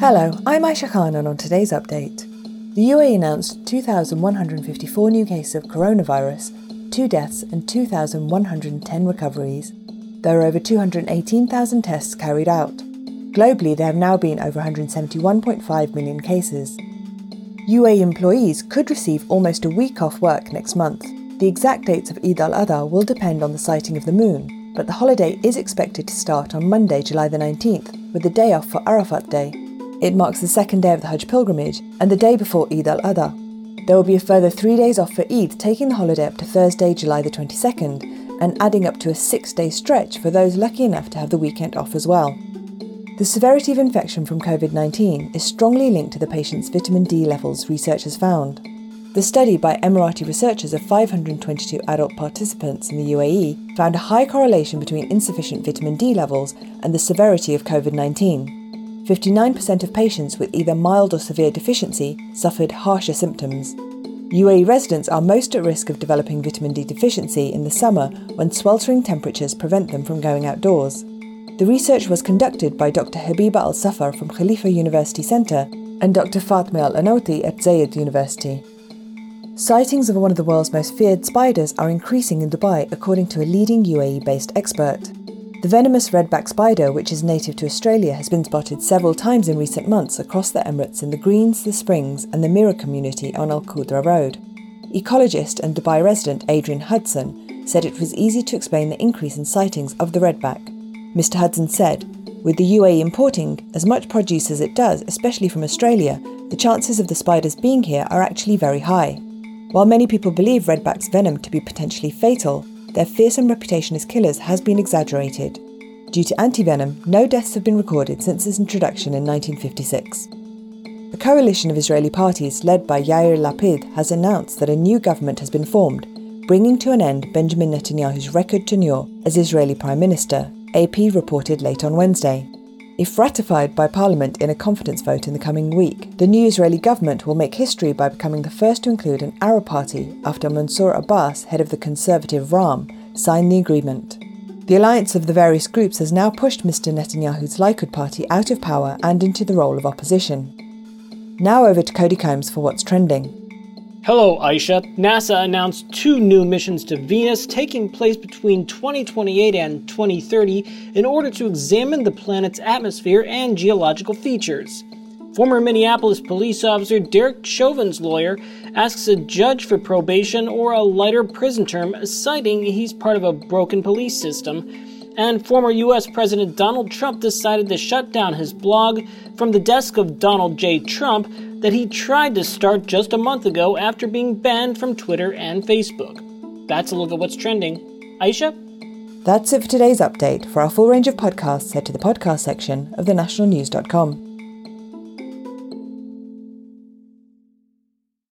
Hello, I'm Aisha Khan, and on today's update, the UAE announced 2,154 new cases of coronavirus, 2 deaths and 2,110 recoveries. There are over 218,000 tests carried out. Globally, there have now been over 171.5 million cases. UAE employees could receive almost a week off work next month. The exact dates of Eid al-Adha will depend on the sighting of the moon, but the holiday is expected to start on Monday, July the 19th, with a day off for Arafat Day. It marks the second day of the Hajj pilgrimage and the day before Eid al-Adha. There will be a further 3 days off for Eid, taking the holiday up to Thursday, July the 22nd, and adding up to a 6-day stretch for those lucky enough to have the weekend off as well. The severity of infection from COVID-19 is strongly linked to the patient's vitamin D levels, researchers found. The study by Emirati researchers of 522 adult participants in the UAE found a high correlation between insufficient vitamin D levels and the severity of COVID-19. 59% of patients with either mild or severe deficiency suffered harsher symptoms. UAE residents are most at risk of developing vitamin D deficiency in the summer when sweltering temperatures prevent them from going outdoors. The research was conducted by Dr. Habiba Al-Safar from Khalifa University Centre and Dr. Fatme Al-Anouti at Zayed University. Sightings of one of the world's most feared spiders are increasing in Dubai, according to a leading UAE-based expert. The venomous redback spider, which is native to Australia, has been spotted several times in recent months across the Emirates in the Greens, the Springs and the Mira community on Al Qudra Road. Ecologist and Dubai resident Adrian Hudson said it was easy to explain the increase in sightings of the redback. Mr Hudson said, "With the UAE importing as much produce as it does, especially from Australia, the chances of the spiders being here are actually very high. While many people believe redback's venom to be potentially fatal, their fearsome reputation as killers has been exaggerated. Due to antivenom, no deaths have been recorded since its introduction in 1956. A coalition of Israeli parties led by Yair Lapid has announced that a new government has been formed, bringing to an end Benjamin Netanyahu's record tenure as Israeli Prime Minister, AP reported late on Wednesday. If ratified by Parliament in a confidence vote in the coming week, the new Israeli government will make history by becoming the first to include an Arab party after Mansour Abbas, head of the conservative Ram, signed the agreement. The alliance of the various groups has now pushed Mr Netanyahu's Likud party out of power and into the role of opposition. Now over to Cody Combs for What's Trending. Hello, Aisha. NASA announced 2 new missions to Venus taking place between 2028 and 2030 in order to examine the planet's atmosphere and geological features. Former Minneapolis police officer Derek Chauvin's lawyer asks a judge for probation or a lighter prison term, citing he's part of a broken police system. And former U.S. President Donald Trump decided to shut down his blog from the desk of Donald J. Trump that he tried to start just a month ago after being banned from Twitter and Facebook. That's a look at what's trending. Aisha? That's it for today's update. For our full range of podcasts, head to the podcast section of thenationalnews.com.